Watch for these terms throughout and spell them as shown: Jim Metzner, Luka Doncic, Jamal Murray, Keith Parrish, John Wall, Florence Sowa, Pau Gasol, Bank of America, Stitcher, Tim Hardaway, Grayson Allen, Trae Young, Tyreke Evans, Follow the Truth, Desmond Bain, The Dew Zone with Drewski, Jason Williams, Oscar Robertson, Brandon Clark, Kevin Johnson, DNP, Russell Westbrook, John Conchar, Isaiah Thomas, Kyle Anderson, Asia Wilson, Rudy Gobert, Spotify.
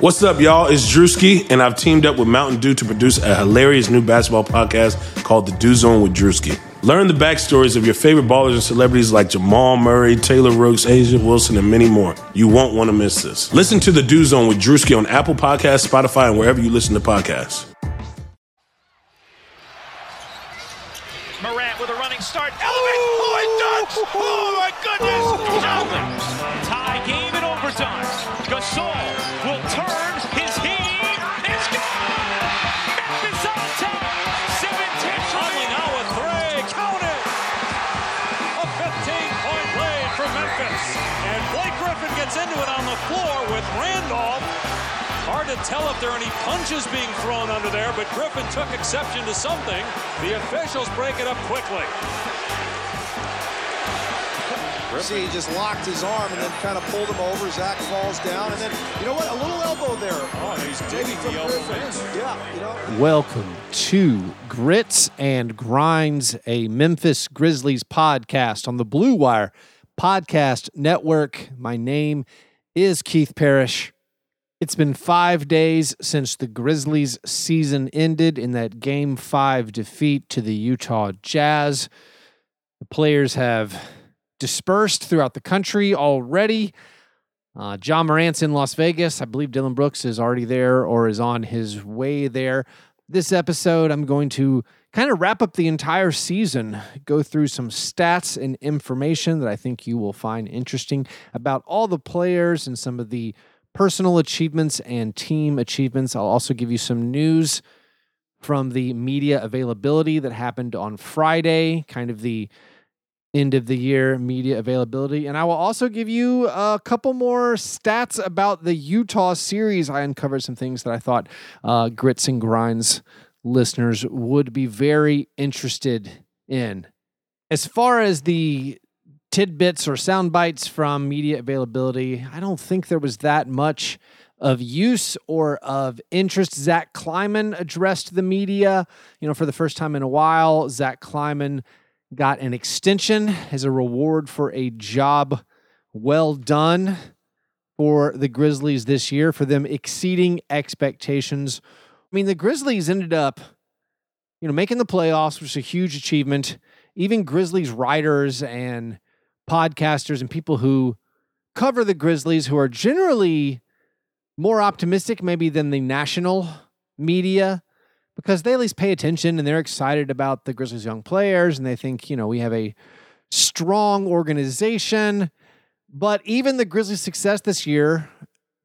What's up, y'all? It's Drewski, and I've teamed up with Mountain Dew to produce a hilarious new basketball podcast called The Dew Zone with Drewski. Learn the backstories of your favorite ballers and celebrities like Jamal Murray, Taylor Rooks, Asia Wilson, and many more. You won't want to miss this. Listen to The Dew Zone with Drewski on Apple Podcasts, Spotify, and wherever you listen to podcasts. Morant with a running start. Elevates. Oh, it dunks. Oh, my goodness. Nothing. Tie game in overtime. Gasol will turn his heat. It's gone. It's on top. 17th. Conley now with three. Count it. A 15-point lead for Memphis. And Blake Griffin gets into it on the floor with Randolph. Hard to tell if there are any punches being thrown under there, but Griffin took exception to something. The officials break it up quickly. See, he just locked his arm and then kind of pulled him over. Zach falls down, and then, you know what? A little elbow there. Oh, he's digging from Griffin. Yeah, you know. Welcome to Grits and Grinds, a Memphis Grizzlies podcast on the Blue Wire Podcast Network. My name is Keith Parrish. It's been 5 days since the Grizzlies' season ended in that Game 5 defeat to the Utah Jazz. The players have dispersed throughout the country already. John Morant's in Las Vegas. I believe Dylan Brooks is already there or is on his way there. This episode, I'm going to kind of wrap up the entire season, go through some stats and information that I think you will find interesting about all the players and some of the personal achievements and team achievements. I'll also give you some news from the media availability that happened on Friday, kind of the end of the year media availability. And I will also give you a couple more stats about the Utah series. I uncovered some things that I thought Grits and Grinds listeners would be very interested in. As far as the tidbits or sound bites from media availability, I don't think there was that much of use or of interest. Zach Kleiman addressed the media. You know, for the first time in a while, Zach Kleiman got an extension as a reward for a job well done for the Grizzlies this year, for them exceeding expectations. I mean, the Grizzlies ended up, you know, making the playoffs, which is a huge achievement. Even Grizzlies writers and podcasters and people who cover the Grizzlies, who are generally more optimistic maybe than the national media, because they at least pay attention and they're excited about the Grizzlies' young players and they think, you know, we have a strong organization. But even the Grizzlies' success this year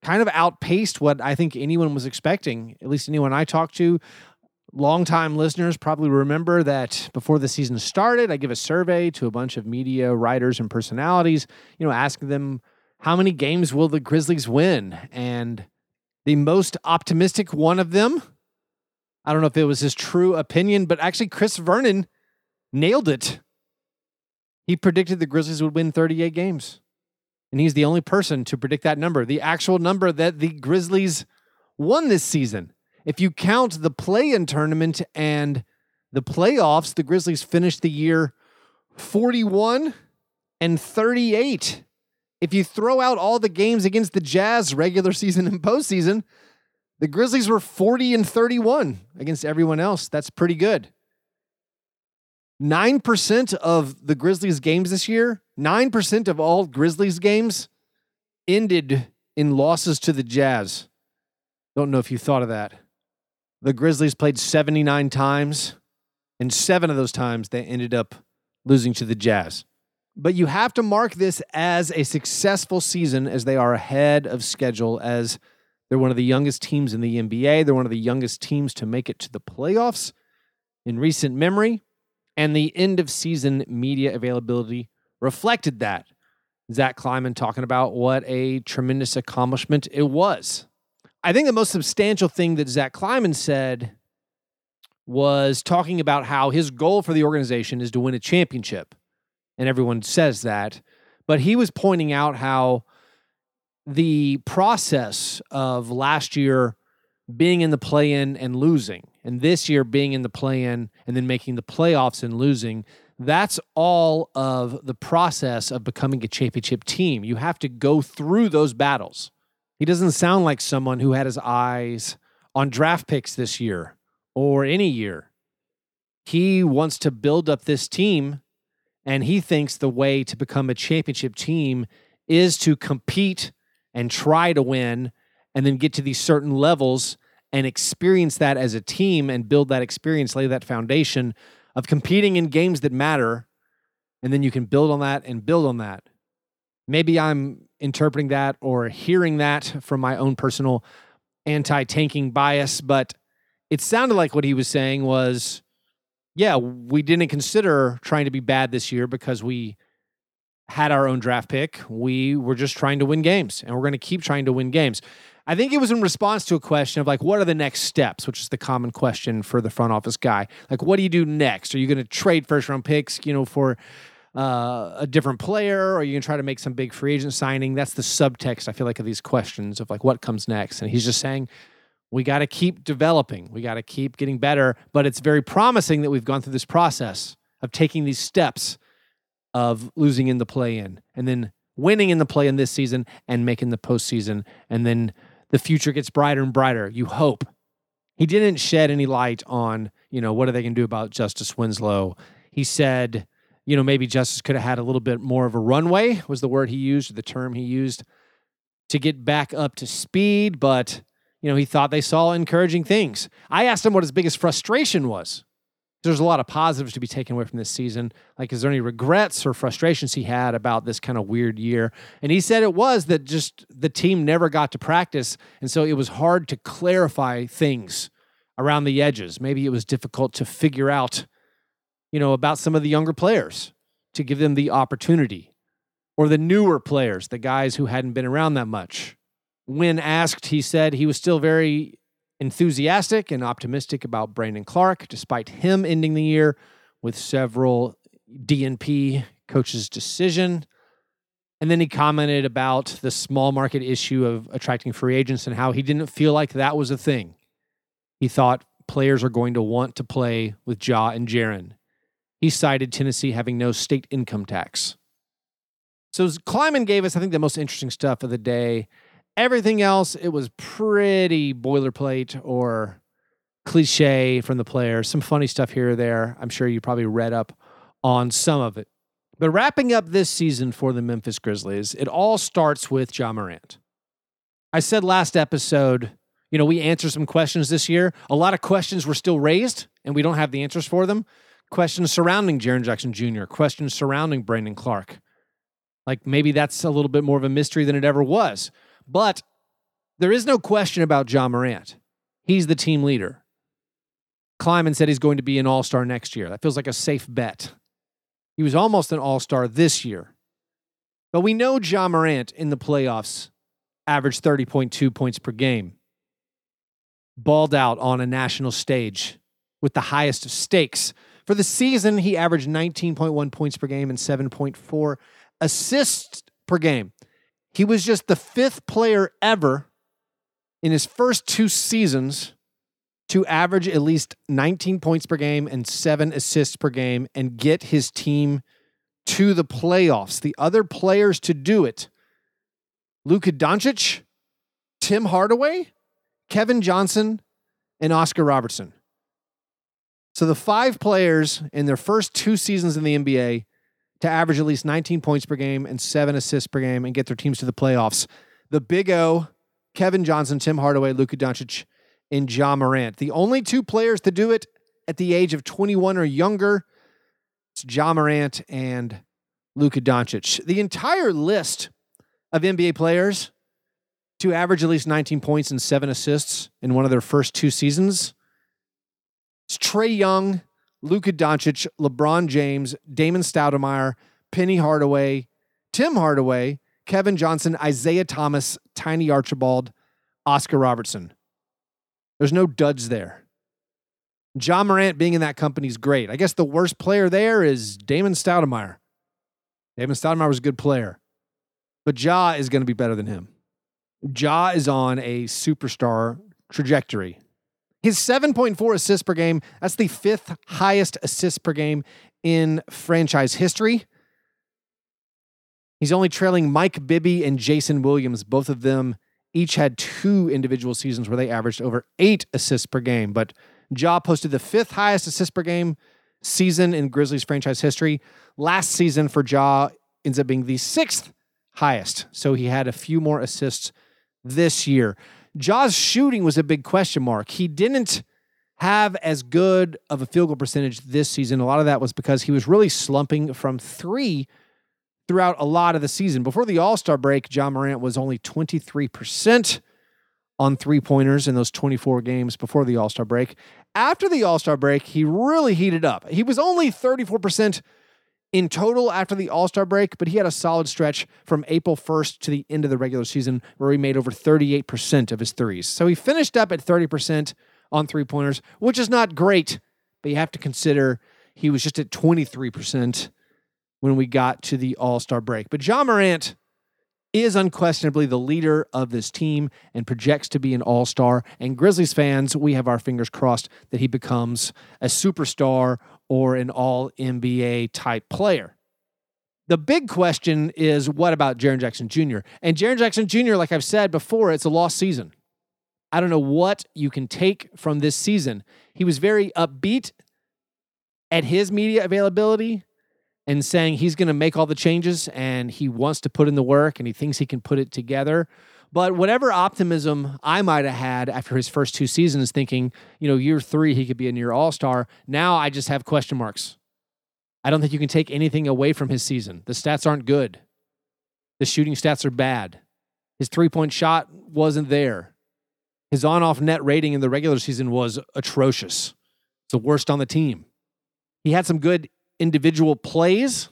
kind of outpaced what I think anyone was expecting, at least anyone I talked to. Longtime listeners probably remember that before the season started, I give a survey to a bunch of media writers and personalities, you know, asking them how many games will the Grizzlies win? And the most optimistic one of them, I don't know if it was his true opinion, but actually Chris Vernon nailed it. He predicted the Grizzlies would win 38 games. And he's the only person to predict that number, the actual number that the Grizzlies won this season. If you count the play-in tournament and the playoffs, the Grizzlies finished the year 41-38. If you throw out all the games against the Jazz, regular season and postseason, the Grizzlies were 40-31 against everyone else. That's pretty good. 9% of the Grizzlies games this year, 9% of all Grizzlies games ended in losses to the Jazz. Don't know if you thought of that. The Grizzlies played 79 times, and 7 of those times they ended up losing to the Jazz. But you have to mark this as a successful season, as they are ahead of schedule, as they're one of the youngest teams in the NBA. They're one of the youngest teams to make it to the playoffs in recent memory. And the end-of-season media availability reflected that. Zach Kleiman talking about what a tremendous accomplishment it was. I think the most substantial thing that Zach Kleiman said was talking about how his goal for the organization is to win a championship. And everyone says that. But he was pointing out how the process of last year being in the play-in and losing, and this year being in the play-in and then making the playoffs and losing, that's all of the process of becoming a championship team. You have to go through those battles. He doesn't sound like someone who had his eyes on draft picks this year or any year. He wants to build up this team, and he thinks the way to become a championship team is to compete and try to win and then get to these certain levels and experience that as a team and build that experience, lay that foundation of competing in games that matter, and then you can build on that and build on that. Maybe I'm interpreting that or hearing that from my own personal anti-tanking bias, but it sounded like what he was saying was, yeah, we didn't consider trying to be bad this year because we had our own draft pick. We were just trying to win games, and we're going to keep trying to win games. I think it was in response to a question of, like, what are the next steps, which is the common question for the front office guy. Like, what do you do next? Are you going to trade first-round picks, you know, for a different player? Or are you going to try to make some big free agent signing? That's the subtext, I feel like, of these questions of, like, what comes next? And he's just saying, we got to keep developing. We got to keep getting better. But it's very promising that we've gone through this process of taking these steps of losing in the play-in and then winning in the play-in this season and making the postseason, and then the future gets brighter and brighter, you hope. He didn't shed any light on, you know, what are they going to do about Justice Winslow? He said, you know, maybe Justice could have had a little bit more of a runway, was the word he used, the term he used, to get back up to speed, but, you know, he thought they saw encouraging things. I asked him what his biggest frustration was. There's a lot of positives to be taken away from this season. Like, is there any regrets or frustrations he had about this kind of weird year? And he said it was that just the team never got to practice, and so it was hard to clarify things around the edges. Maybe it was difficult to figure out, you know, about some of the younger players, to give them the opportunity, or the newer players, the guys who hadn't been around that much. When asked, he said he was still very enthusiastic and optimistic about Brandon Clark, despite him ending the year with several DNP coaches' decision. And then he commented about the small market issue of attracting free agents and how he didn't feel like that was a thing. He thought players are going to want to play with Ja and Jaren. He cited Tennessee having no state income tax. So Kleiman gave us, I think, the most interesting stuff of the day. Everything else, it was pretty boilerplate or cliche from the players. Some funny stuff here or there. I'm sure you probably read up on some of it. But wrapping up this season for the Memphis Grizzlies, it all starts with Ja Morant. I said last episode, you know, we answered some questions this year. A lot of questions were still raised, and we don't have the answers for them. Questions surrounding Jaren Jackson Jr., questions surrounding Brandon Clark. Like, maybe that's a little bit more of a mystery than it ever was. But there is no question about Ja Morant. He's the team leader. Kleiman said he's going to be an all-star next year. That feels like a safe bet. He was almost an all-star this year. But we know Ja Morant in the playoffs averaged 30.2 points per game. Balled out on a national stage with the highest of stakes. For the season, he averaged 19.1 points per game and 7.4 assists per game. He was just the 5th player ever in his first 2 seasons to average at least 19 points per game and 7 assists per game and get his team to the playoffs. The other players to do it, Luka Doncic, Tim Hardaway, Kevin Johnson, and Oscar Robertson. So the 5 players in their first 2 seasons in the NBA to average at least 19 points per game and 7 assists per game and get their teams to the playoffs. the Big O, Kevin Johnson, Tim Hardaway, Luka Doncic, and Ja Morant. The only two players to do it at the age of 21 or younger, it's Ja Morant and Luka Doncic. The entire list of NBA players to average at least 19 points and 7 assists in one of their first two seasons, it's Trae Young, Luka Doncic, LeBron James, Damon Stoudemire, Penny Hardaway, Tim Hardaway, Kevin Johnson, Isaiah Thomas, Tiny Archibald, Oscar Robertson. There's no duds there. Ja Morant being in that company is great. I guess the worst player there is Damon Stoudemire. Damon Stoudemire was a good player. But Ja is going to be better than him. Ja is on a superstar trajectory. His 7.4 assists per game, that's the 5th highest assist per game in franchise history. He's only trailing Mike Bibby and Jason Williams. Both of them each had two individual seasons where they averaged over 8 assists per game. But Ja posted the 5th highest assist per game season in Grizzlies franchise history. Last season for Ja ends up being the 6th highest. So he had a few more assists this year. Ja's shooting was a big question mark. He didn't have as good of a field goal percentage this season. A lot of that was because he was really slumping from 3 throughout a lot of the season. Before the All-Star break, Ja Morant was only 23% on three-pointers in those 24 games before the All-Star break. After the All-Star break, he really heated up. He was only 34% in total after the All-Star break, but he had a solid stretch from April 1st to the end of the regular season where he made over 38% of his threes. So he finished up at 30% on three-pointers, which is not great, but you have to consider he was just at 23% when we got to the All-Star break. But Ja Morant is unquestionably the leader of this team and projects to be an All-Star. And Grizzlies fans, we have our fingers crossed that he becomes a superstar or an all-NBA type player. The big question is, what about Jaren Jackson Jr.? And Jaren Jackson Jr., like I've said before, it's a lost season. I don't know what you can take from this season. He was very upbeat at his media availability and saying he's going to make all the changes and he wants to put in the work and he thinks he can put it together. But whatever optimism I might have had after his first two seasons thinking, you know, year 3, he could be a near all-star. Now I just have question marks. I don't think you can take anything away from his season. The stats aren't good. The shooting stats are bad. His three-point shot wasn't there. His on-off net rating in the regular season was atrocious. It's the worst on the team. He had some good individual plays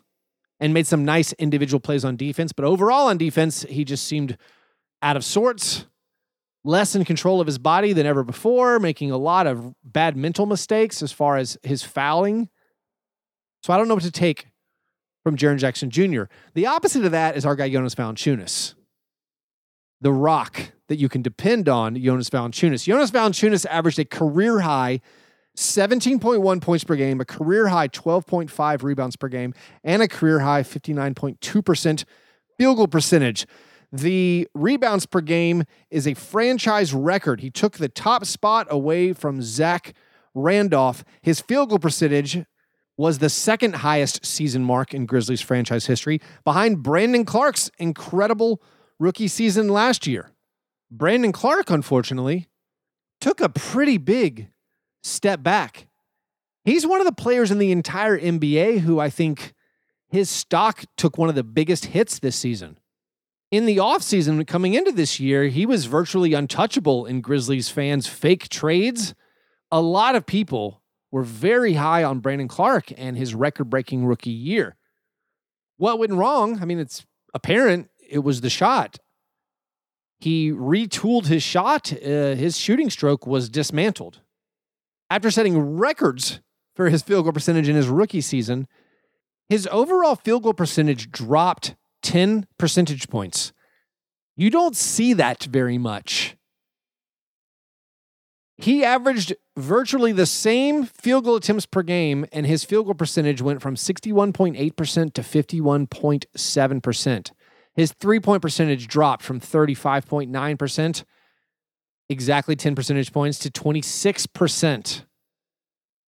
and made some nice individual plays on defense. But overall on defense, he just seemed out of sorts, less in control of his body than ever before, making a lot of bad mental mistakes as far as his fouling. So I don't know what to take from Jaren Jackson Jr. The opposite of that is our guy, Jonas Valanciunas, the rock that you can depend on, Jonas Valanciunas. Jonas Valanciunas averaged a career-high 17.1 points per game, a career-high 12.5 rebounds per game, and a career-high 59.2% field goal percentage. The rebounds per game is a franchise record. He took the top spot away from Zach Randolph. His field goal percentage was the 2nd highest season mark in Grizzlies franchise history, behind Brandon Clark's incredible rookie season last year. Brandon Clark, unfortunately, took a pretty big step back. He's one of the players in the entire NBA who I think his stock took one of the biggest hits this season. In the offseason coming into this year, he was virtually untouchable in Grizzlies fans' fake trades. A lot of people were very high on Brandon Clark and his record-breaking rookie year. What went wrong? I mean, it's apparent it was the shot. He retooled his shot. His shooting stroke was dismantled. After setting records for his field goal percentage in his rookie season, his overall field goal percentage dropped 10 percentage points. You don't see that very much. He averaged virtually the same field goal attempts per game, and his field goal percentage went from 61.8% to 51.7%. His three-point percentage dropped from 35.9%, exactly 10 percentage points, to 26%.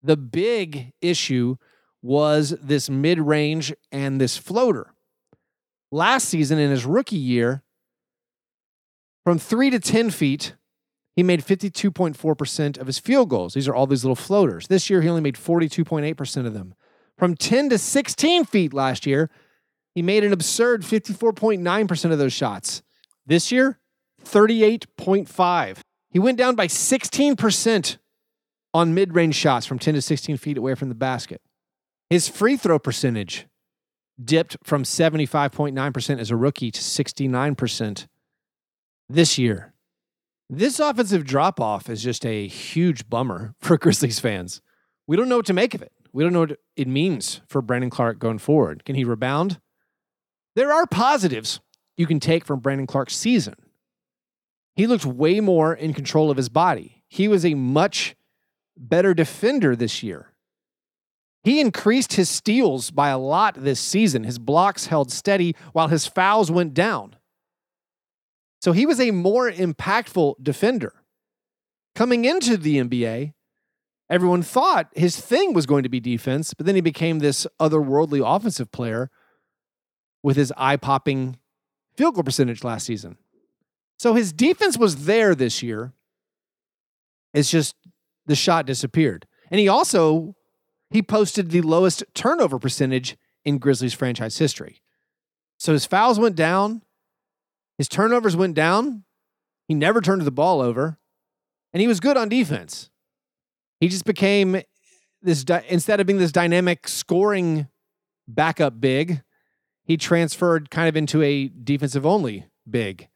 The big issue was this mid-range and this floater. Last season in his rookie year, From 3 to 10 feet, he made 52.4% of his field goals. These are all these little floaters. This year, he only made 42.8% of them. From 10 to 16 feet last year, he made an absurd 54.9% of those shots. This year, 38.5%. He went down by 16% on mid-range shots from 10 to 16 feet away from the basket. His free throw percentage dipped from 75.9% as a rookie to 69% this year. This offensive drop-off is just a huge bummer for Grizzlies fans. We don't know what to make of it. We don't know what it means for Brandon Clark going forward. Can he rebound? There are positives you can take from Brandon Clark's season. He looked way more in control of his body. He was a much better defender this year. He increased his steals by a lot this season. His blocks held steady while his fouls went down. So he was a more impactful defender. Coming into the NBA, everyone thought his thing was going to be defense, but then he became this otherworldly offensive player with his eye-popping field goal percentage last season. So his defense was there this year. It's just the shot disappeared. And he posted the lowest turnover percentage in Grizzlies franchise history. So his fouls went down. His turnovers went down. He never turned the ball over. And he was good on defense. He just became this, instead of being this dynamic scoring backup big, he transferred kind of into a defensive only big.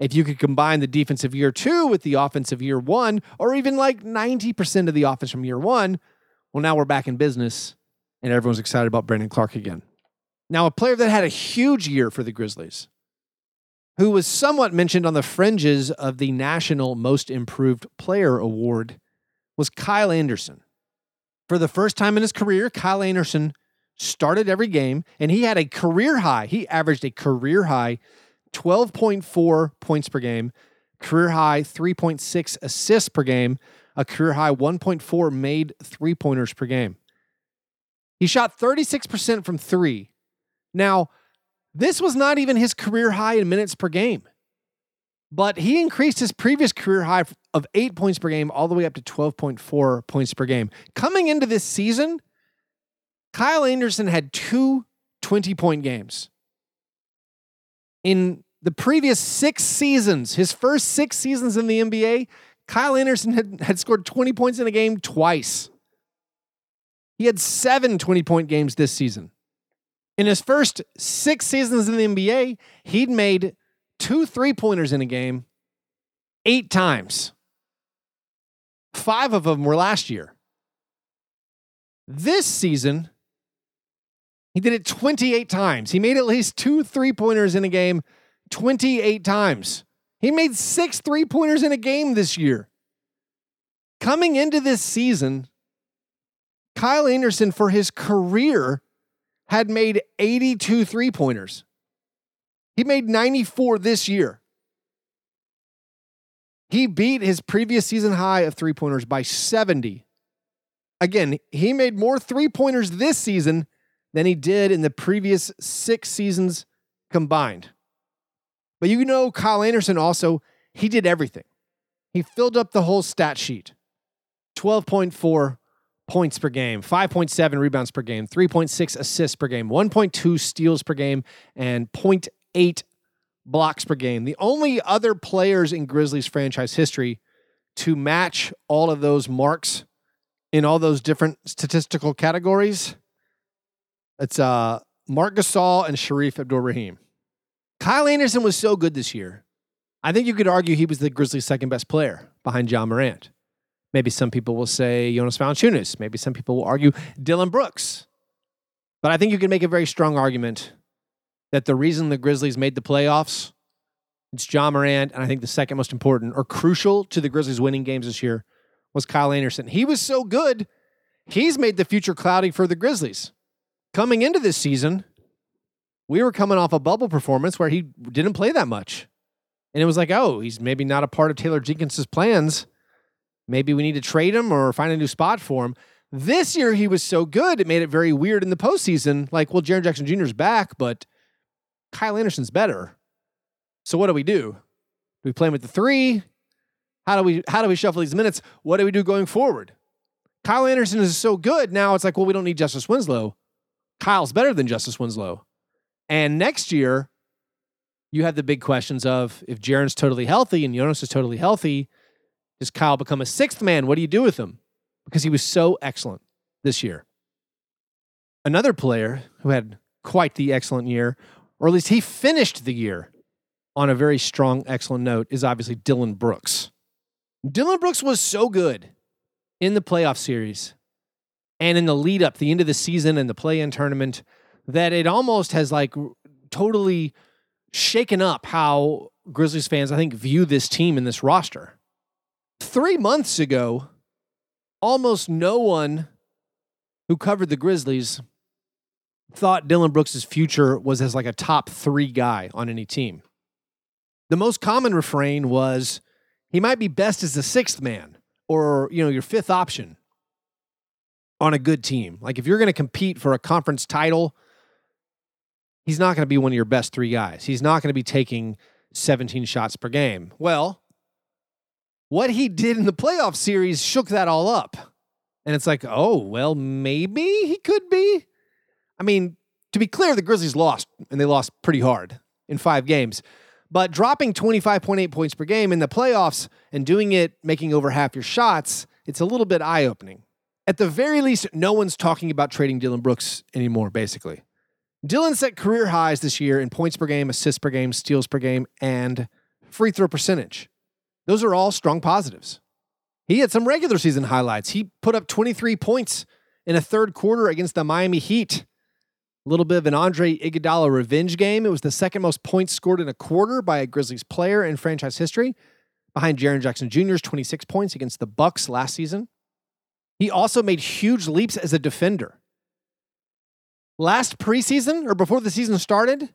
If you could combine the defensive year two with the offensive year one, or even like 90% of the offense from year one, well, now we're back in business and everyone's excited about Brandon Clark again. Now, a player that had a huge year for the Grizzlies, who was somewhat mentioned on the fringes of the National Most Improved Player Award, was Kyle Anderson. For the first time in his career, Kyle Anderson started every game, and he had a career high. He averaged a career high 12.4 points per game, career high 3.6 assists per game, a career high 1.4 made three-pointers per game. He shot 36% from three. Now, this was not even his career high in minutes per game, but he increased his previous career high of 8 points per game all the way up to 12.4 points per game. Coming into this season, Kyle Anderson had two 20-point games. In the previous 6 seasons, his first 6 seasons in the NBA, Kyle Anderson had scored 20 points in a game twice. He had 7 20-point games this season. In his first 6 seasons in the NBA, he'd made 2 three-pointers in a game 8 times. 5 of them were last year. This season, he did it 28 times. He made at least 2 three-pointers in a game 28 times. He made 6 three-pointers in a game this year. Coming into this season, Kyle Anderson, for his career, had made 82 three-pointers. He made 94 this year. He beat his previous season high of three-pointers by 70. Again, he made more three-pointers this season than he did in the previous 6 seasons combined. But you know, Kyle Anderson also, he did everything. He filled up the whole stat sheet. 12.4 points per game, 5.7 rebounds per game, 3.6 assists per game, 1.2 steals per game, and 0.8 blocks per game. The only other players in Grizzlies franchise history to match all of those marks in all those different statistical categories, it's Mark Gasol and Sharif Abdul-Rahim. Kyle Anderson was so good this year. I think you could argue he was the Grizzlies' second best player behind Ja Morant. Maybe some people will say Jonas Valanciunas. Maybe some people will argue Dylan Brooks. But I think you can make a very strong argument that the reason the Grizzlies made the playoffs, it's Ja Morant, and I think the second most important or crucial to the Grizzlies winning games this year was Kyle Anderson. He was so good, he's made the future cloudy for the Grizzlies. Coming into this season, we were coming off a bubble performance where he didn't play that much. And it was like, oh, he's maybe not a part of Taylor Jenkins's plans. Maybe we need to trade him or find a new spot for him. This year, he was so good, it made it very weird in the postseason. Like, well, Jaren Jackson Jr. is back, but Kyle Anderson's better. So what do we do? Do we play him with the three? How do we shuffle these minutes? What do we do going forward? Kyle Anderson is so good now. It's like, well, we don't need Justice Winslow. Kyle's better than Justice Winslow. And next year, you have the big questions of if Jaren's totally healthy and Jonas is totally healthy, does Kyle become a sixth man? What do you do with him? Because he was so excellent this year. Another player who had quite the excellent year, or at least he finished the year on a very strong, excellent note, is obviously Dillon Brooks. Dillon Brooks was so good in the playoff series and in the lead up, the end of the season and the play-in tournament, that it almost has like totally shaken up how Grizzlies fans, I think, view this team and this roster. 3 months ago, almost no one who covered the Grizzlies thought Dillon Brooks' future was as like a top three guy on any team. The most common refrain was he might be best as the sixth man or, you know, your fifth option on a good team. Like if you're going to compete for a conference title, he's not going to be one of your best three guys. He's not going to be taking 17 shots per game. Well, what he did in the playoff series shook that all up. And it's like, oh, well, maybe he could be. I mean, to be clear, the Grizzlies lost, and they lost pretty hard in 5 games. But dropping 25.8 points per game in the playoffs and doing it, making over half your shots, it's a little bit eye-opening. At the very least, no one's talking about trading Dillon Brooks anymore, basically. Dillon set career highs this year in points per game, assists per game, steals per game, and free throw percentage. Those are all strong positives. He had some regular season highlights. He put up 23 points in a third quarter against the Miami Heat. A little bit of an Andre Iguodala revenge game. It was the second most points scored in a quarter by a Grizzlies player in franchise history, behind Jaren Jackson Jr.'s 26 points against the Bucks last season. He also made huge leaps as a defender. Last preseason, or before the season started,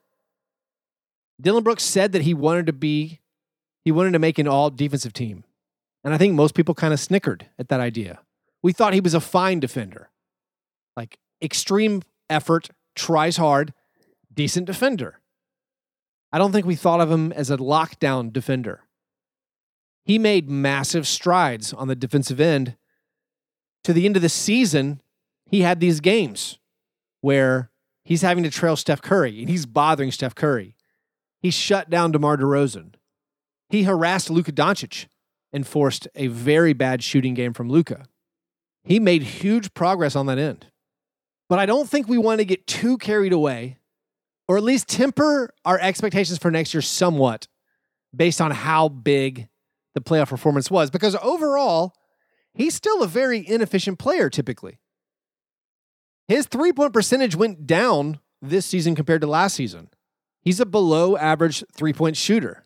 Dillon Brooks said that he wanted to make an all-defensive team. And I think most people kind of snickered at that idea. We thought he was a fine defender. Like, extreme effort, tries hard, decent defender. I don't think we thought of him as a lockdown defender. He made massive strides on the defensive end. To the end of the season, he had these games where he's having to trail Steph Curry, and he's bothering Steph Curry. He shut down DeMar DeRozan. He harassed Luka Doncic and forced a very bad shooting game from Luka. He made huge progress on that end. But I don't think we want to get too carried away, or at least temper our expectations for next year somewhat based on how big the playoff performance was, because overall, he's still a very inefficient player typically. His three-point percentage went down this season compared to last season. He's a below-average three-point shooter.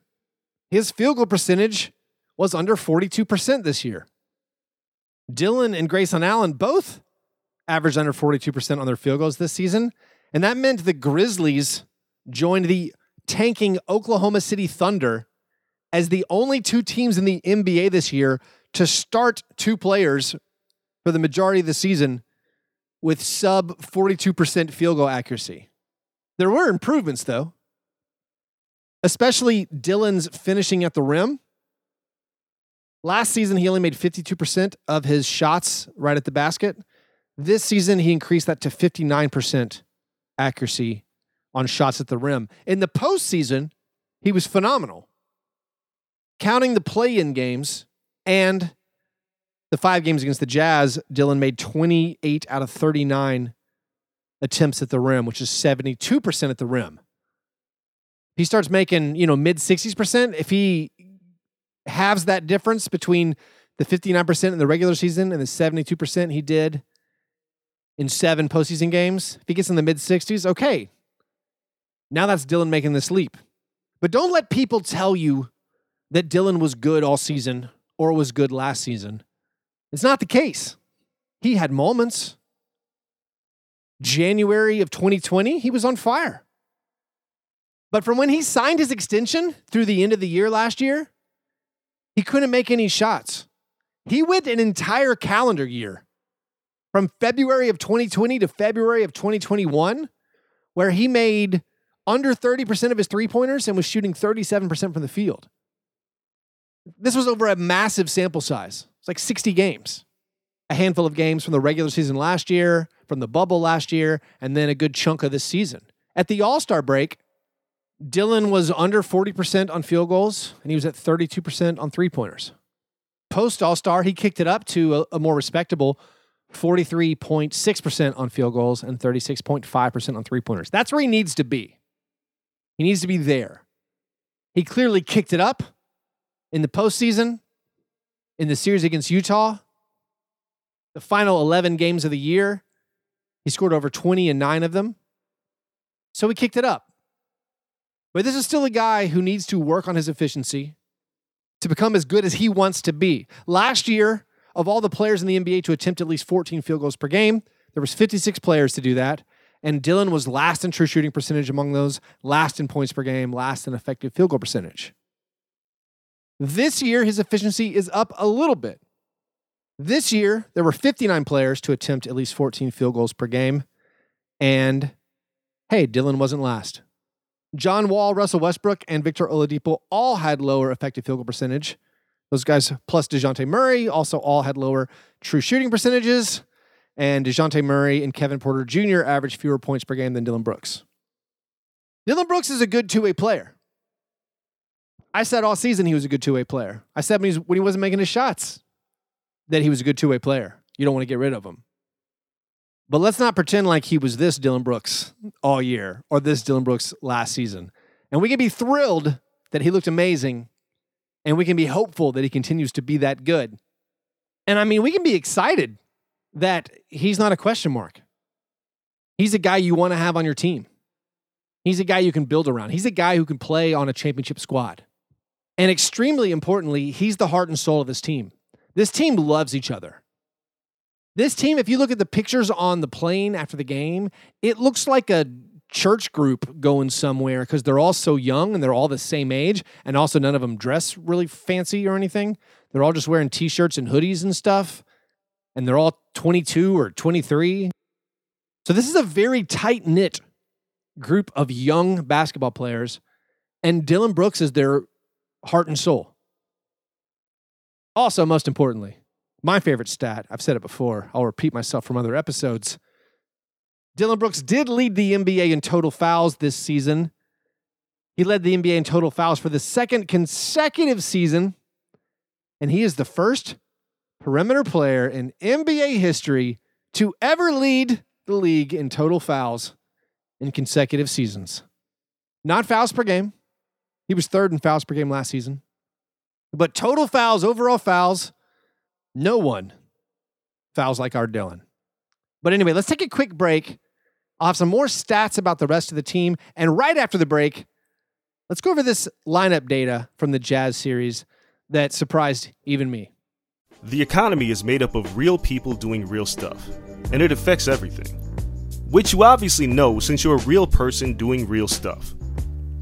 His field goal percentage was under 42% this year. Dillon and Grayson Allen both averaged under 42% on their field goals this season, and that meant the Grizzlies joined the tanking Oklahoma City Thunder as the only two teams in the NBA this year to start two players for the majority of the season with sub 42% field goal accuracy. There were improvements, though, especially Dillon's finishing at the rim. Last season, he only made 52% of his shots right at the basket. This season, he increased that to 59% accuracy on shots at the rim. In the postseason, he was phenomenal. Counting the play-in games and the 5 games against the Jazz, Dillon made 28 out of 39 attempts at the rim, which is 72% at the rim. If he starts making, mid-60s%, if he halves that difference between the 59% in the regular season and the 72% he did in 7 postseason games, if he gets in the mid-60s, okay. Now that's Dillon making this leap. But don't let people tell you that Dillon was good all season or was good last season. It's not the case. He had moments. January of 2020, he was on fire. But from when he signed his extension through the end of the year last year, he couldn't make any shots. He went an entire calendar year from February of 2020 to February of 2021, where he made under 30% of his three-pointers and was shooting 37% from the field. This was over a massive sample size. It's like 60 games. A handful of games from the regular season last year, from the bubble last year, and then a good chunk of this season. At the All-Star break, Dylan was under 40% on field goals, and he was at 32% on three-pointers. Post All-Star, he kicked it up to a more respectable 43.6% on field goals and 36.5% on three-pointers. That's where he needs to be. He needs to be there. He clearly kicked it up in the postseason, in the series against Utah, the final 11 games of the year. He scored over 20 in 9 of them. So he kicked it up. But this is still a guy who needs to work on his efficiency to become as good as he wants to be. Last year, of all the players in the NBA to attempt at least 14 field goals per game, there was 56 players to do that, and Dylan was last in true shooting percentage among those, last in points per game, last in effective field goal percentage. This year, his efficiency is up a little bit. This year, there were 59 players to attempt at least 14 field goals per game, and hey, Dylan wasn't last. John Wall, Russell Westbrook, and Victor Oladipo all had lower effective field goal percentage. Those guys, plus DeJounte Murray, also all had lower true shooting percentages. And DeJounte Murray and Kevin Porter Jr. averaged fewer points per game than Dylan Brooks. Dylan Brooks is a good two-way player. I said all season he was a good two-way player. I said when he wasn't making his shots that he was a good two-way player. You don't want to get rid of him. But let's not pretend like he was this Dylan Brooks all year or this Dylan Brooks last season. And we can be thrilled that he looked amazing, and we can be hopeful that he continues to be that good. And I mean, we can be excited that he's not a question mark. He's a guy you want to have on your team. He's a guy you can build around. He's a guy who can play on a championship squad. And extremely importantly, he's the heart and soul of this team. This team loves each other. This team, if you look at the pictures on the plane after the game, it looks like a church group going somewhere because they're all so young and they're all the same age, and also none of them dress really fancy or anything. They're all just wearing t-shirts and hoodies and stuff, and they're all 22 or 23. So this is a very tight-knit group of young basketball players, and Dylan Brooks is their heart and soul. Also, most importantly, my favorite stat, I've said it before, I'll repeat myself from other episodes, Dylan Brooks did lead the NBA in total fouls this season. He led the NBA in total fouls for the second consecutive season, and he is the first perimeter player in NBA history to ever lead the league in total fouls in consecutive seasons. Not fouls per game. He was third in fouls per game last season. But total fouls, overall fouls, no one fouls like our Dylan. But anyway, let's take a quick break. I'll have some more stats about the rest of the team. And right after the break, let's go over this lineup data from the Jazz series that surprised even me. The economy is made up of real people doing real stuff, and it affects everything, which you obviously know since you're a real person doing real stuff.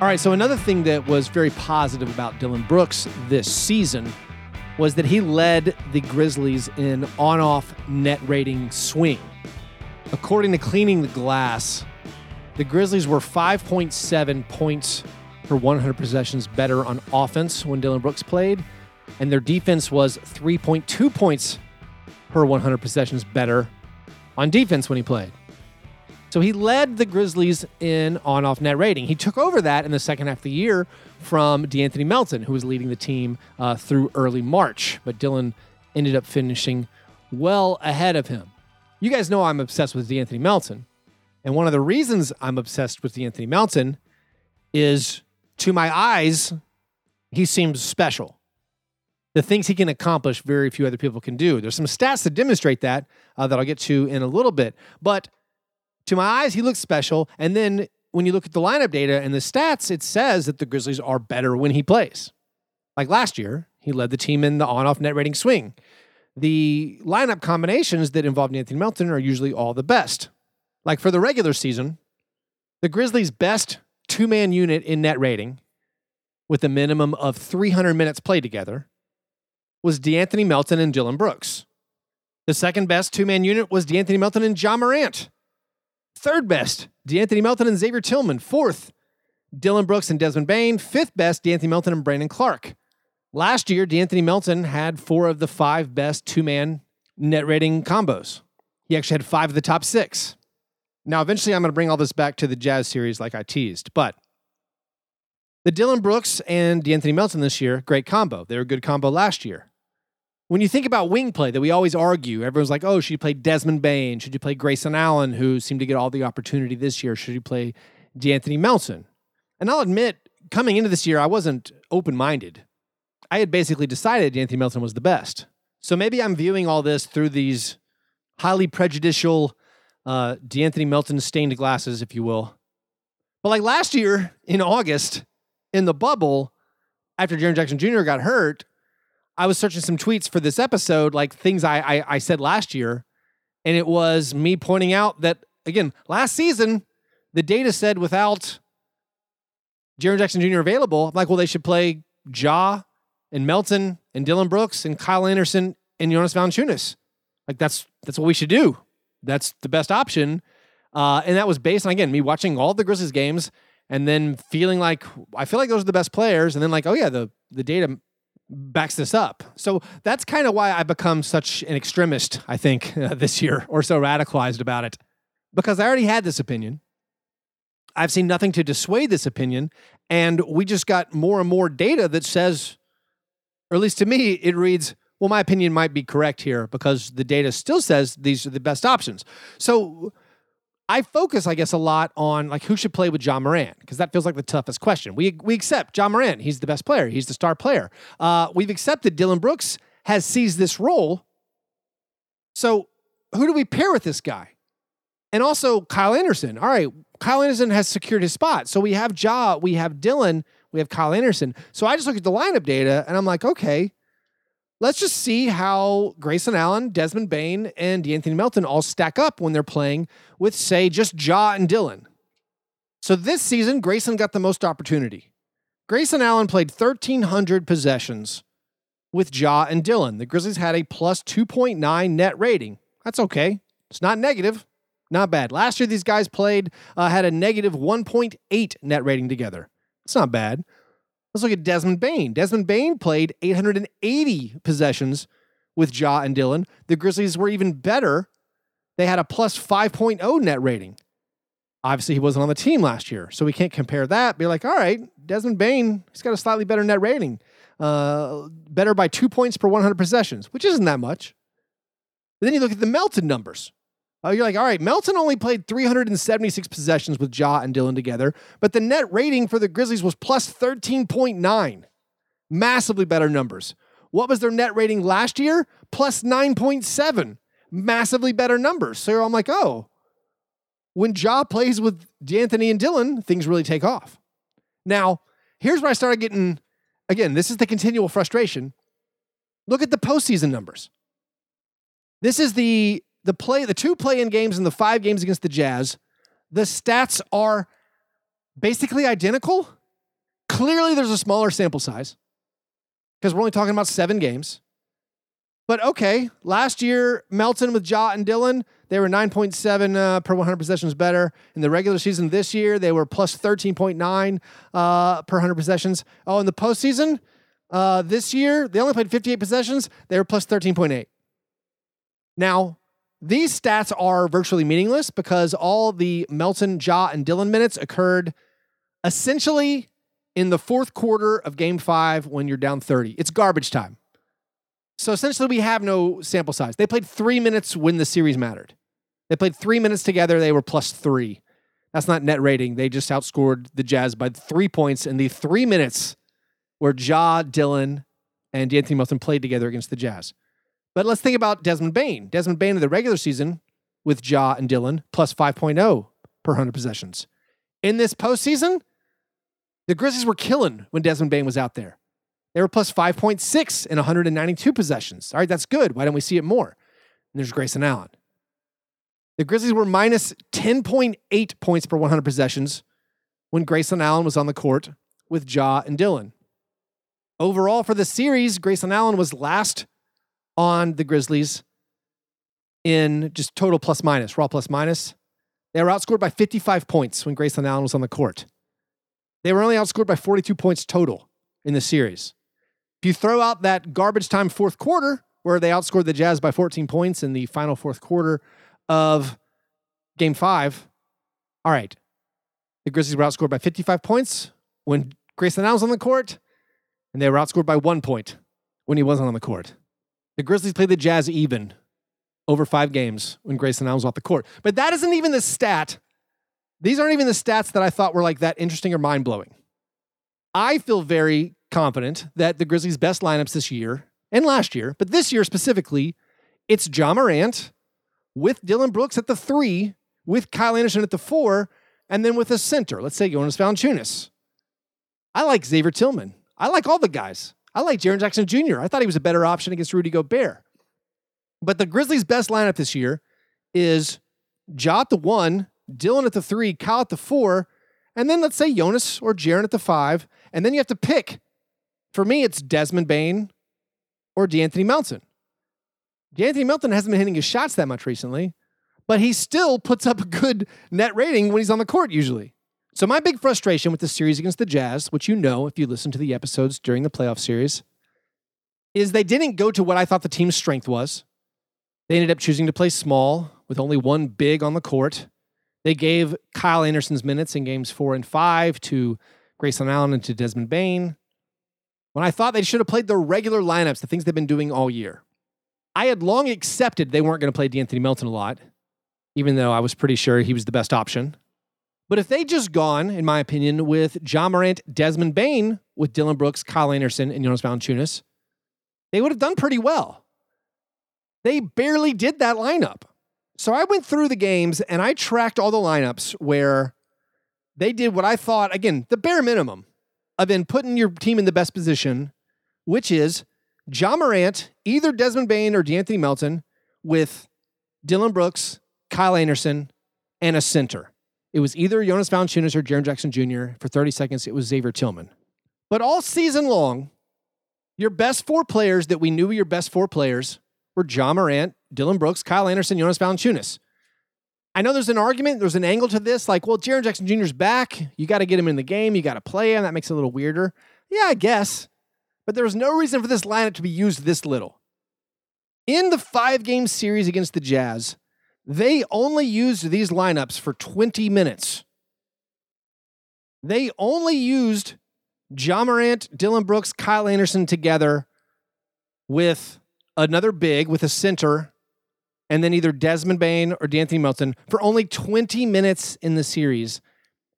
All right, so another thing that was very positive about Dylan Brooks this season was that he led the Grizzlies in on-off net rating swing. According to Cleaning the Glass, the Grizzlies were 5.7 points per 100 possessions better on offense when Dylan Brooks played, and their defense was 3.2 points per 100 possessions better on defense when he played. So he led the Grizzlies in on-off net rating. He took over that in the second half of the year from DeAnthony Melton, who was leading the team through early March. But Dylan ended up finishing well ahead of him. You guys know I'm obsessed with DeAnthony Melton. And one of the reasons I'm obsessed with DeAnthony Melton is, to my eyes, he seems special. The things he can accomplish, very few other people can do. There's some stats to demonstrate that, that I'll get to in a little bit. But to my eyes, he looks special. And then when you look at the lineup data and the stats, it says that the Grizzlies are better when he plays. Like last year, he led the team in the on-off net rating swing. The lineup combinations that involved Anthony Melton are usually all the best. Like for the regular season, the Grizzlies' best two-man unit in net rating, with a minimum of 300 minutes played together, was De'Anthony Melton and Dillon Brooks. The second best two-man unit was De'Anthony Melton and Ja Morant. Third best, De'Anthony Melton and Xavier Tillman. Fourth, Dillon Brooks and Desmond Bain. Fifth best, De'Anthony Melton and Brandon Clark. Last year, De'Anthony Melton had 4 of the 5 best two-man net rating combos. He actually had 5 of the top 6. Now, eventually, I'm going to bring all this back to the Jazz series like I teased, but the Dillon Brooks and De'Anthony Melton this year, great combo. They were a good combo last year. When you think about wing play that we always argue, everyone's like, oh, should you play Desmond Bain? Should you play Grayson Allen, who seemed to get all the opportunity this year? Should you play De'Anthony Melton? And I'll admit, coming into this year, I wasn't open-minded. I had basically decided De'Anthony Melton was the best. So maybe I'm viewing all this through these highly prejudicial De'Anthony Melton stained glasses, if you will. But like last year in August, in the bubble, after Jaren Jackson Jr. got hurt, I was searching some tweets for this episode, like things I said last year, and it was me pointing out that, again, last season, the data said without Jaren Jackson Jr. available, I'm like, well, they should play Ja and Melton and Dillon Brooks and Kyle Anderson and Jonas Valanciunas. Like, that's what we should do. That's the best option. And that was based on, again, me watching all the Grizzlies games, and then feeling like, I feel like those are the best players. And then like, oh yeah, the data backs this up. So that's kind of why I've become such an extremist, I think, this year, or so radicalized about it. Because I already had this opinion. I've seen nothing to dissuade this opinion. And we just got more and more data that says, or at least to me, it reads, well, my opinion might be correct here because the data still says these are the best options. So I focus, I guess, a lot on like who should play with Ja Morant, because that feels like the toughest question. We accept Ja Morant. He's the best player. He's the star player. We've accepted Dillon Brooks has seized this role. So who do we pair with this guy? And also Kyle Anderson. All right, Kyle Anderson has secured his spot. So we have Ja, we have Dillon, we have Kyle Anderson. So I just look at the lineup data and I'm like, okay, let's just see how Grayson Allen, Desmond Bain, and De'Anthony Melton all stack up when they're playing with, say, just Ja and Dillon. So this season, Grayson got the most opportunity. Grayson Allen played 1,300 possessions with Ja and Dillon. The Grizzlies had a plus 2.9 net rating. That's okay. It's not negative. Not bad. Last year, these guys played, had a negative 1.8 net rating together. It's not bad. Let's look at Desmond Bain. Desmond Bain played 880 possessions with Ja and Dillon. The Grizzlies were even better. They had a plus 5.0 net rating. Obviously, he wasn't on the team last year, so we can't compare that. Be like, all right, Desmond Bain, he's got a slightly better net rating. Better by 2 points per 100 possessions, which isn't that much. But then you look at the Melton numbers. You're like, all right, Melton only played 376 possessions with Ja and Dillon together, but the net rating for the Grizzlies was plus 13.9. Massively better numbers. What was their net rating last year? Plus 9.7. Massively better numbers. So I'm like, oh, when Ja plays with De'Anthony and Dillon, things really take off. Now, here's where I started getting, again, this is the continual frustration. Look at the postseason numbers. This is the 2 play-in games and the 5 games against the Jazz. The stats are basically identical. Clearly, there's a smaller sample size because we're only talking about 7 games. But okay, last year, Melton with Ja and Dillon, they were 9.7 per 100 possessions better. In the regular season this year, they were plus 13.9 per 100 possessions. Oh, in the postseason this year, they only played 58 possessions. They were plus 13.8. Now, these stats are virtually meaningless because all the Melton, Ja, and Dillon minutes occurred essentially in the fourth quarter of Game 5 when you're down 30. It's garbage time. So essentially we have no sample size. They played 3 minutes when the series mattered. They played 3 minutes together. They were plus 3. That's not net rating. They just outscored the Jazz by 3 points in the 3 minutes where Ja, Dillon, and De'Anthony Melton played together against the Jazz. But let's think about Desmond Bain. Desmond Bain in the regular season with Ja and Dillon, plus 5.0 per 100 possessions. In this postseason, the Grizzlies were killing when Desmond Bain was out there. They were plus 5.6 in 192 possessions. All right, that's good. Why don't we see it more? And there's Grayson Allen. The Grizzlies were minus 10.8 points per 100 possessions when Grayson Allen was on the court with Ja and Dillon. Overall for the series, Grayson Allen was last on the Grizzlies in just total plus minus, raw plus minus. They were outscored by 55 points when Grayson Allen was on the court. They were only outscored by 42 points total in the series. If you throw out that garbage time fourth quarter where they outscored the Jazz by 14 points in the final fourth quarter of game 5. All right. The Grizzlies were outscored by 55 points when Grayson Allen was on the court, and they were outscored by 1 point when he wasn't on the court. The Grizzlies played the Jazz even over 5 games when Grayson Allen was off the court. But that isn't even the stat. These aren't even the stats that I thought were like that interesting or mind-blowing. I feel very confident that the Grizzlies' best lineups this year and last year, but this year specifically, it's Ja Morant with Dillon Brooks at the 3, with Kyle Anderson at the 4, and then with a center. Let's say Jonas Valanciunas. I like Xavier Tillman. I like all the guys. I like Jaren Jackson Jr. I thought he was a better option against Rudy Gobert. But the Grizzlies' best lineup this year is Ja at the 1, Dillon at the 3, Kyle at the 4, and then let's say Jonas or Jaren at the 5, and then you have to pick. For me, it's Desmond Bain or De'Anthony Melton. De'Anthony Melton hasn't been hitting his shots that much recently, but he still puts up a good net rating when he's on the court usually. So my big frustration with the series against the Jazz, which you know if you listen to the episodes during the playoff series, is they didn't go to what I thought the team's strength was. They ended up choosing to play small with only one big on the court. They gave Kyle Anderson's minutes in games 4 and 5 to Grayson Allen and to Desmond Bain, when I thought they should have played their regular lineups, the things they've been doing all year. I had long accepted they weren't going to play De'Anthony Melton a lot, even though I was pretty sure he was the best option. But if they'd just gone, in my opinion, with Ja Morant, Desmond Bain, with Dillon Brooks, Kyle Anderson, and Jonas Valanciunas, they would have done pretty well. They barely did that lineup. So I went through the games, and I tracked all the lineups where they did what I thought, again, the bare minimum of in putting your team in the best position, which is Ja Morant, either Desmond Bain or De'Anthony Melton, with Dillon Brooks, Kyle Anderson, and a center. It was either Jonas Valanciunas or Jaren Jackson Jr. For 30 seconds, it was Xavier Tillman. But all season long, your best 4 players that we knew were your best 4 players were Ja Morant, Dillon Brooks, Kyle Anderson, Jonas Valanciunas. I know there's an argument, there's an angle to this, like, well, Jaren Jackson Jr.'s back. You got to get him in the game. You got to play him. That makes it a little weirder. Yeah, I guess. But there was no reason for this lineup to be used this little. In the 5-game series against the Jazz, they only used these lineups for 20 minutes. They only used Ja Morant, Dillon Brooks, Kyle Anderson together with another big, with a center, and then either Desmond Bain or De'Anthony Melton for only 20 minutes in the series.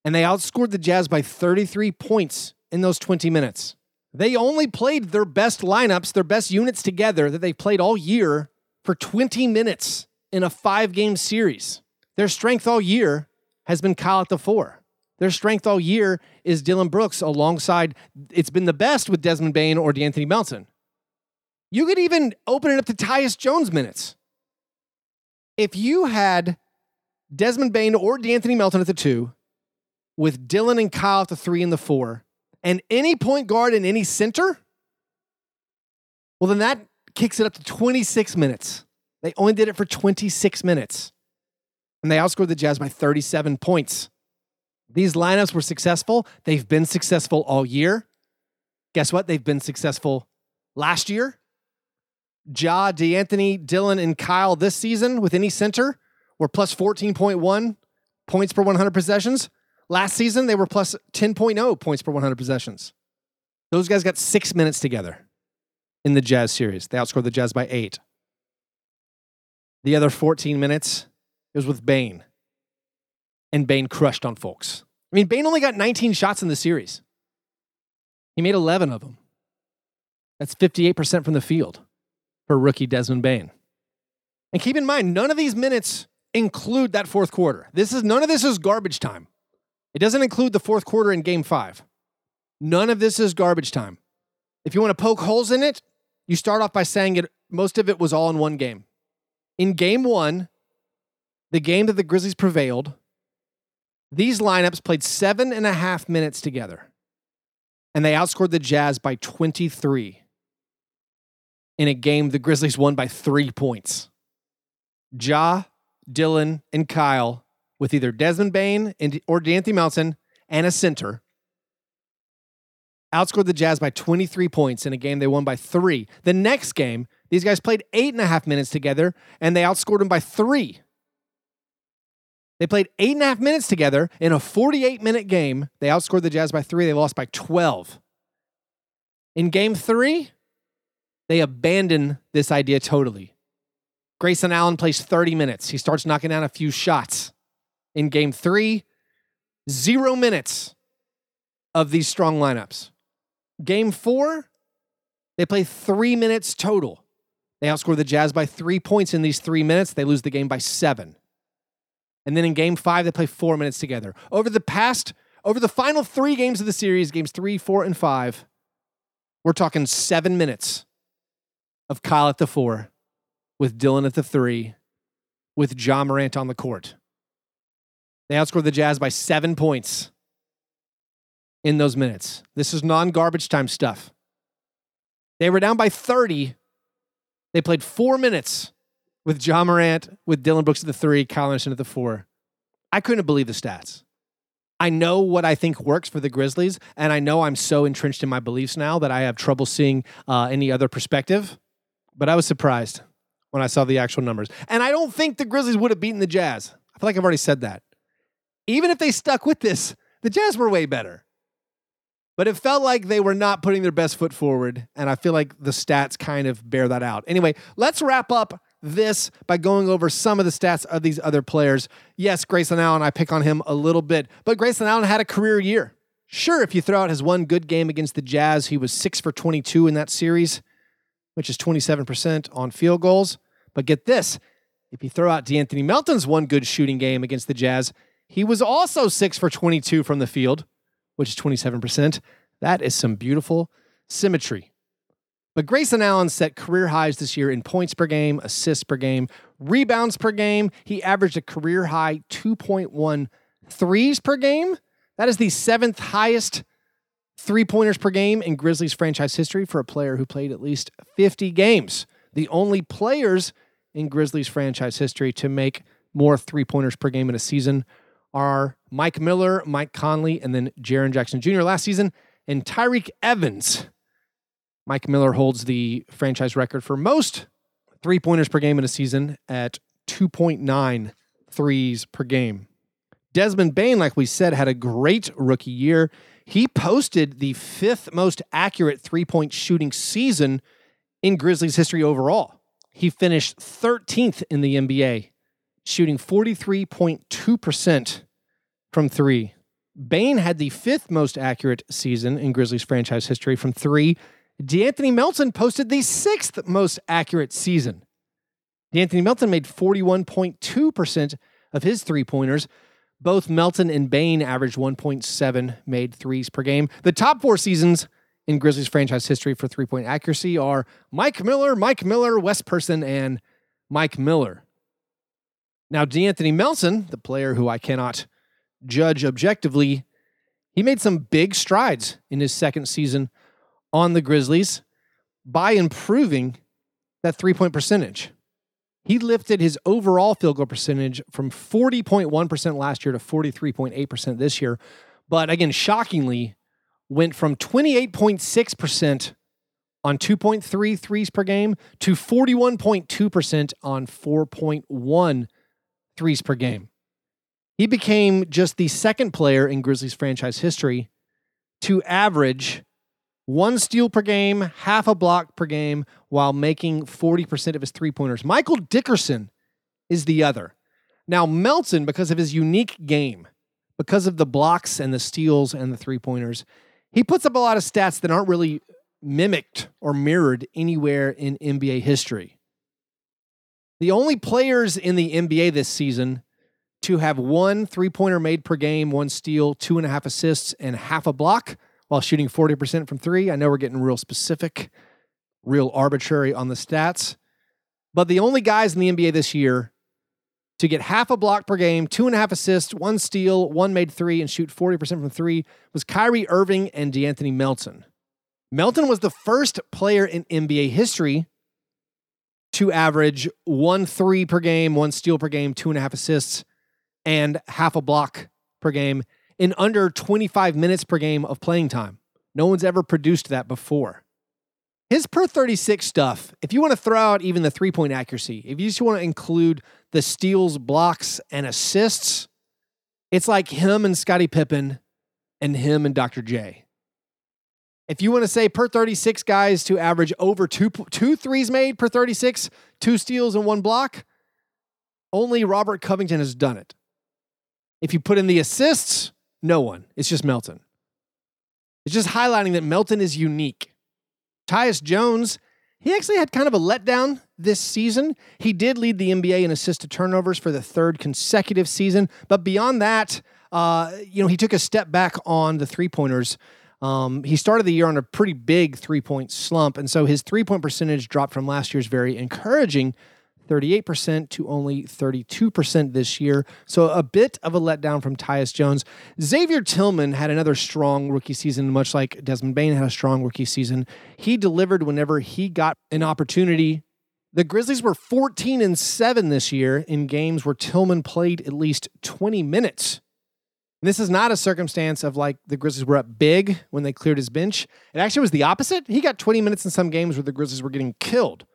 And they outscored the Jazz by 33 points in those 20 minutes. They only played their best lineups, their best units together that they played all year for 20 minutes in a 5-game series. Their strength all year has been Kyle at the 4. Their strength all year is Dillon Brooks alongside, it's been the best with Desmond Bain or De'Anthony Melton. You could even open it up to Tyus Jones' minutes. If you had Desmond Bain or De'Anthony Melton at the 2, with Dillon and Kyle at the 3 and the 4, and any point guard and any center, well, then that kicks it up to 26 minutes. They only did it for 26 minutes. And they outscored the Jazz by 37 points. These lineups were successful. They've been successful all year. Guess what? They've been successful last year. Ja, De'Anthony, Dillon, and Kyle this season with any center were plus 14.1 points per 100 possessions. Last season, they were plus 10.0 points per 100 possessions. Those guys got 6 minutes together in the Jazz series. They outscored the Jazz by 8. The other 14 minutes was with Bain. And Bain crushed on folks. I mean, Bain only got 19 shots in the series. He made 11 of them. That's 58% from the field for rookie Desmond Bain. And keep in mind, none of these minutes include that fourth quarter. None of this is garbage time. It doesn't include the fourth quarter in game 5. None of this is garbage time. If you want to poke holes in it, you start off by saying it. Most of it was all in one game. In game one, the game that the Grizzlies prevailed, these lineups played 7.5 minutes together, and they outscored the Jazz by 23 in a game the Grizzlies won by 3 points. Ja, Dillon, and Kyle, with either Desmond Bane or De'Anthony Melton and a center, outscored the Jazz by 23 points in a game they won by 3. The next game, these guys played 8.5 minutes together, and they outscored them by 3. They played 8.5 minutes together in a 48-minute game. They outscored the Jazz by 3. They lost by 12. In game 3, they abandon this idea totally. Grayson Allen plays 30 minutes. He starts knocking down a few shots. In game 3, 0 minutes of these strong lineups. Game 4, they play 3 minutes total. They outscore the Jazz by 3 points in these 3 minutes. They lose the game by 7. And then in game 5, they play 4 minutes together. Over the final 3 games of the series, games 3, 4, and 5, we're talking 7 minutes of Kyle at the 4, with Dillon at the 3, with Ja Morant on the court. They outscored the Jazz by 7 points in those minutes. This is non-garbage time stuff. They were down by 30. They played 4 minutes with Ja Morant, with Dillon Brooks at the 3, Kyle Anderson at the 4. I couldn't believe the stats. I know what I think works for the Grizzlies, and I know I'm so entrenched in my beliefs now that I have trouble seeing any other perspective, but I was surprised when I saw the actual numbers. And I don't think the Grizzlies would have beaten the Jazz. I feel like I've already said that. Even if they stuck with this, the Jazz were way better. But it felt like they were not putting their best foot forward, and I feel like the stats kind of bear that out. Anyway, let's wrap up this by going over some of the stats of these other players. Yes, Grayson Allen, I pick on him a little bit, but Grayson Allen had a career year. Sure, if you throw out his one good game against the Jazz, he was 6 for 22 in that series, which is 27% on field goals. But get this, if you throw out De'Anthony Melton's one good shooting game against the Jazz, he was also 6 for 22 from the field, which is 27%. That is some beautiful symmetry. But Grayson Allen set career highs this year in points per game, assists per game, rebounds per game. He averaged a career high 2.1 threes per game. That is the 7th highest three-pointers per game in Grizzlies franchise history for a player who played at least 50 games. The only players in Grizzlies franchise history to make more three-pointers per game in a season are Mike Miller, Mike Conley, and then Jaren Jackson Jr. last season, and Tyreke Evans. Mike Miller holds the franchise record for most three-pointers per game in a season at 2.9 threes per game. Desmond Bane, like we said, had a great rookie year. He posted the 5th most accurate three-point shooting season in Grizzlies history overall. He finished 13th in the NBA, shooting 43.2% from 3. Bane had the 5th most accurate season in Grizzlies franchise history from 3. De'Anthony Melton posted the 6th most accurate season. De'Anthony Melton made 41.2% of his three-pointers. Both Melton and Bane averaged 1.7 made threes per game. The top 4 seasons in Grizzlies franchise history for three-point accuracy are Mike Miller, Wes Person, and Mike Miller. Now, De'Anthony Melton, the player who I cannot judge objectively, he made some big strides in his 2nd season on the Grizzlies by improving that three-point percentage. He lifted his overall field goal percentage from 40.1% last year to 43.8% this year. But again, shockingly, went from 28.6% on 2.3 threes per game to 41.2% on 4.1 threes per game. He became just the 2nd player in Grizzlies franchise history to average 1 steal per game, half a block per game, while making 40% of his three-pointers. Michael Dickerson is the other. Now, Melton, because of his unique game, because of the blocks and the steals and the three-pointers, he puts up a lot of stats that aren't really mimicked or mirrored anywhere in NBA history. The only players in the NBA this season to have 1 three-pointer made per game, 1 steal, 2.5 assists, and half a block while shooting 40% from three. I know we're getting real specific, real arbitrary on the stats, but the only guys in the NBA this year to get half a block per game, 2.5 assists, 1 steal, 1 made three, and shoot 40% from three was Kyrie Irving and DeAnthony Melton. Melton was the first player in NBA history to average 1 3 per game, 1 steal per game, 2.5 assists, and half a block per game in under 25 minutes per game of playing time. No one's ever produced that before. His per 36 stuff, if you want to throw out even the three-point accuracy, if you just want to include the steals, blocks, and assists, it's like him and Scottie Pippen and him and Dr. J. If you want to say per 36 guys to average over two threes made per 36, 2 steals and 1 block, only Robert Covington has done it. If you put in the assists, no one. It's just Melton. It's just highlighting that Melton is unique. Tyus Jones, he actually had kind of a letdown this season. He did lead the NBA in assist to turnovers for the third consecutive season. But beyond that, he took a step back on the three-pointers. He started the year on a pretty big three-point slump, and so his three-point percentage dropped from last year's very encouraging 38% to only 32% this year. So a bit of a letdown from Tyus Jones. Xavier Tillman had another strong rookie season, much like Desmond Bane had a strong rookie season. He delivered whenever he got an opportunity. The Grizzlies were 14-7 this year in games where Tillman played at least 20 minutes. And this is not a circumstance of like the Grizzlies were up big when they cleared his bench. It actually was the opposite. He got 20 minutes in some games where the Grizzlies were getting killed.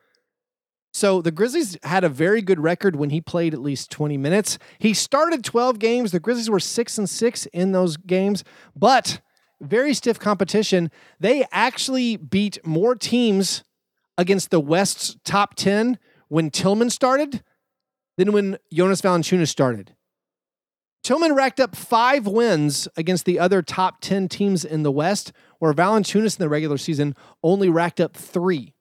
So the Grizzlies had a very good record when he played at least 20 minutes. He started 12 games. The Grizzlies were 6-6 in those games, but very stiff competition. They actually beat more teams against the West's top 10 when Tillman started than when Jonas Valanciunas started. Tillman racked up 5 wins against the other top 10 teams in the West, where Valanciunas in the regular season only racked up 3.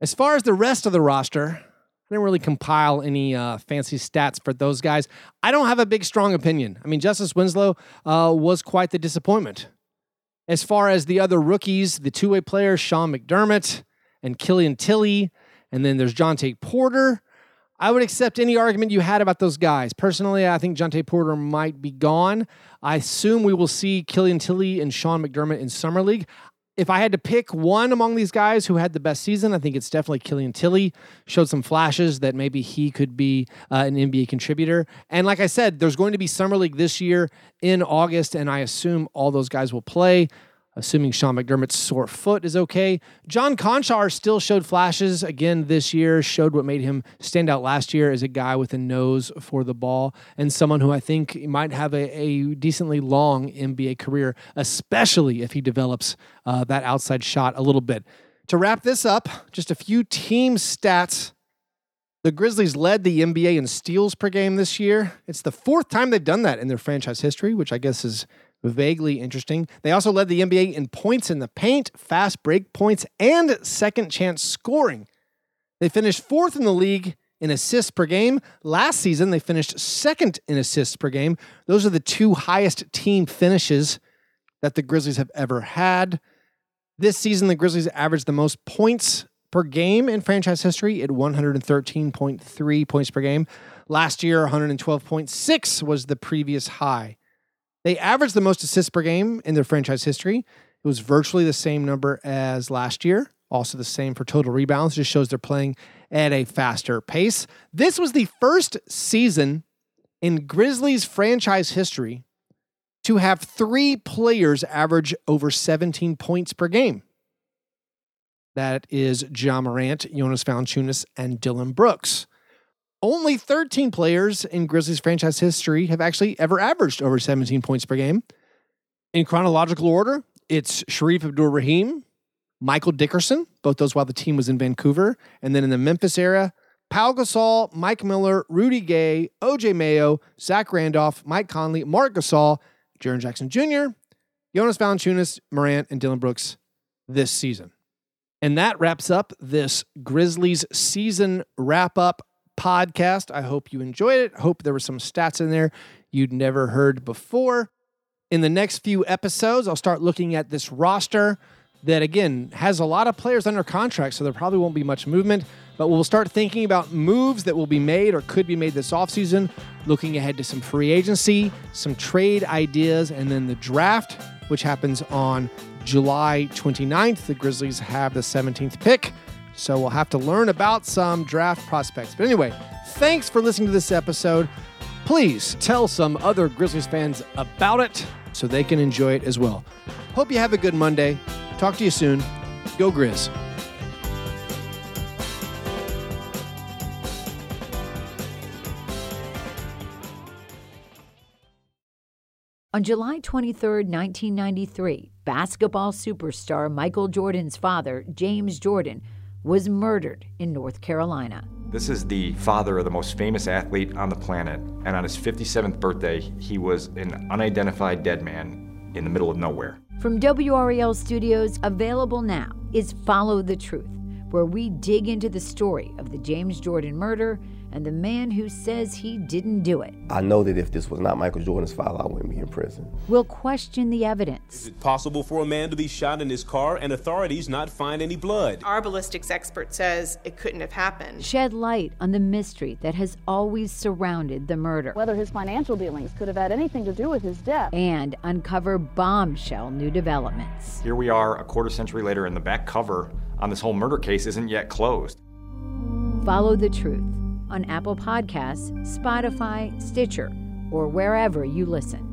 As far as the rest of the roster, I didn't really compile any fancy stats for those guys. I don't have a big, strong opinion. I mean, Justice Winslow was quite the disappointment. As far as the other rookies, the two-way players, Sean McDermott and Killian Tilly, and then there's Jonte Porter. I would accept any argument you had about those guys. Personally, I think Jonte Porter might be gone. I assume we will see Killian Tilly and Sean McDermott in Summer League. If I had to pick one among these guys who had the best season, I think it's definitely Killian Tilly. Showed some flashes that maybe he could be an NBA contributor. And like I said, there's going to be Summer League this year in August, and I assume all those guys will play, assuming Sean McDermott's sore foot is okay. John Conchar still showed flashes again this year, showed what made him stand out last year as a guy with a nose for the ball and someone who I think might have a decently long NBA career, especially if he develops that outside shot a little bit. To wrap this up, just a few team stats. The Grizzlies led the NBA in steals per game this year. It's the 4th time they've done that in their franchise history, which I guess is vaguely interesting. They also led the NBA in points in the paint, fast break points, and second chance scoring. They finished 4th in the league in assists per game. Last season, they finished 2nd in assists per game. Those are the 2 highest team finishes that the Grizzlies have ever had. This season, the Grizzlies averaged the most points per game in franchise history at 113.3 points per game. Last year, 112.6 was the previous high. They averaged the most assists per game in their franchise history. It was virtually the same number as last year. Also the same for total rebounds. Just shows they're playing at a faster pace. This was the first season in Grizzlies franchise history to have 3 players average over 17 points per game. That is Ja Morant, Jonas Valanciunas, and Dillon Brooks. Only 13 players in Grizzlies franchise history have actually ever averaged over 17 points per game. In chronological order, it's Sharif Abdul-Rahim, Michael Dickerson, both those while the team was in Vancouver, and then in the Memphis era, Pau Gasol, Mike Miller, Rudy Gay, O.J. Mayo, Zach Randolph, Mike Conley, Mark Gasol, Jaren Jackson Jr., Jonas Valanciunas, Morant, and Dillon Brooks this season. And that wraps up this Grizzlies season wrap-up podcast. I hope you enjoyed it. Hope there were some stats in there you'd never heard before. In the next few episodes, I'll start looking at this roster that, again, has a lot of players under contract, so there probably won't be much movement. But we'll start thinking about moves that will be made or could be made this offseason, looking ahead to some free agency, some trade ideas, and then the draft, which happens on July 29th. The Grizzlies have the 17th pick, so we'll have to learn about some draft prospects. But anyway, thanks for listening to this episode. Please tell some other Grizzlies fans about it, so they can enjoy it as well. Hope you have a good Monday. Talk to you soon. Go Grizz. On July 23, 1993, basketball superstar Michael Jordan's father, James Jordan, was murdered in North Carolina. This is the father of the most famous athlete on the planet, and on his 57th birthday, he was an unidentified dead man in the middle of nowhere. From WRAL Studios, available now, is Follow the Truth, where we dig into the story of the James Jordan murder and the man who says he didn't do it. I know that if this was not Michael Jordan's father, I wouldn't be in prison. We'll question the evidence. Is it possible for a man to be shot in his car and authorities not find any blood? Our ballistics expert says it couldn't have happened. Shed light on the mystery that has always surrounded the murder. Whether his financial dealings could have had anything to do with his death. And uncover bombshell new developments. Here we are a quarter century later, and the back cover on this whole murder case isn't yet closed. Follow the Truth on Apple Podcasts, Spotify, Stitcher, or wherever you listen.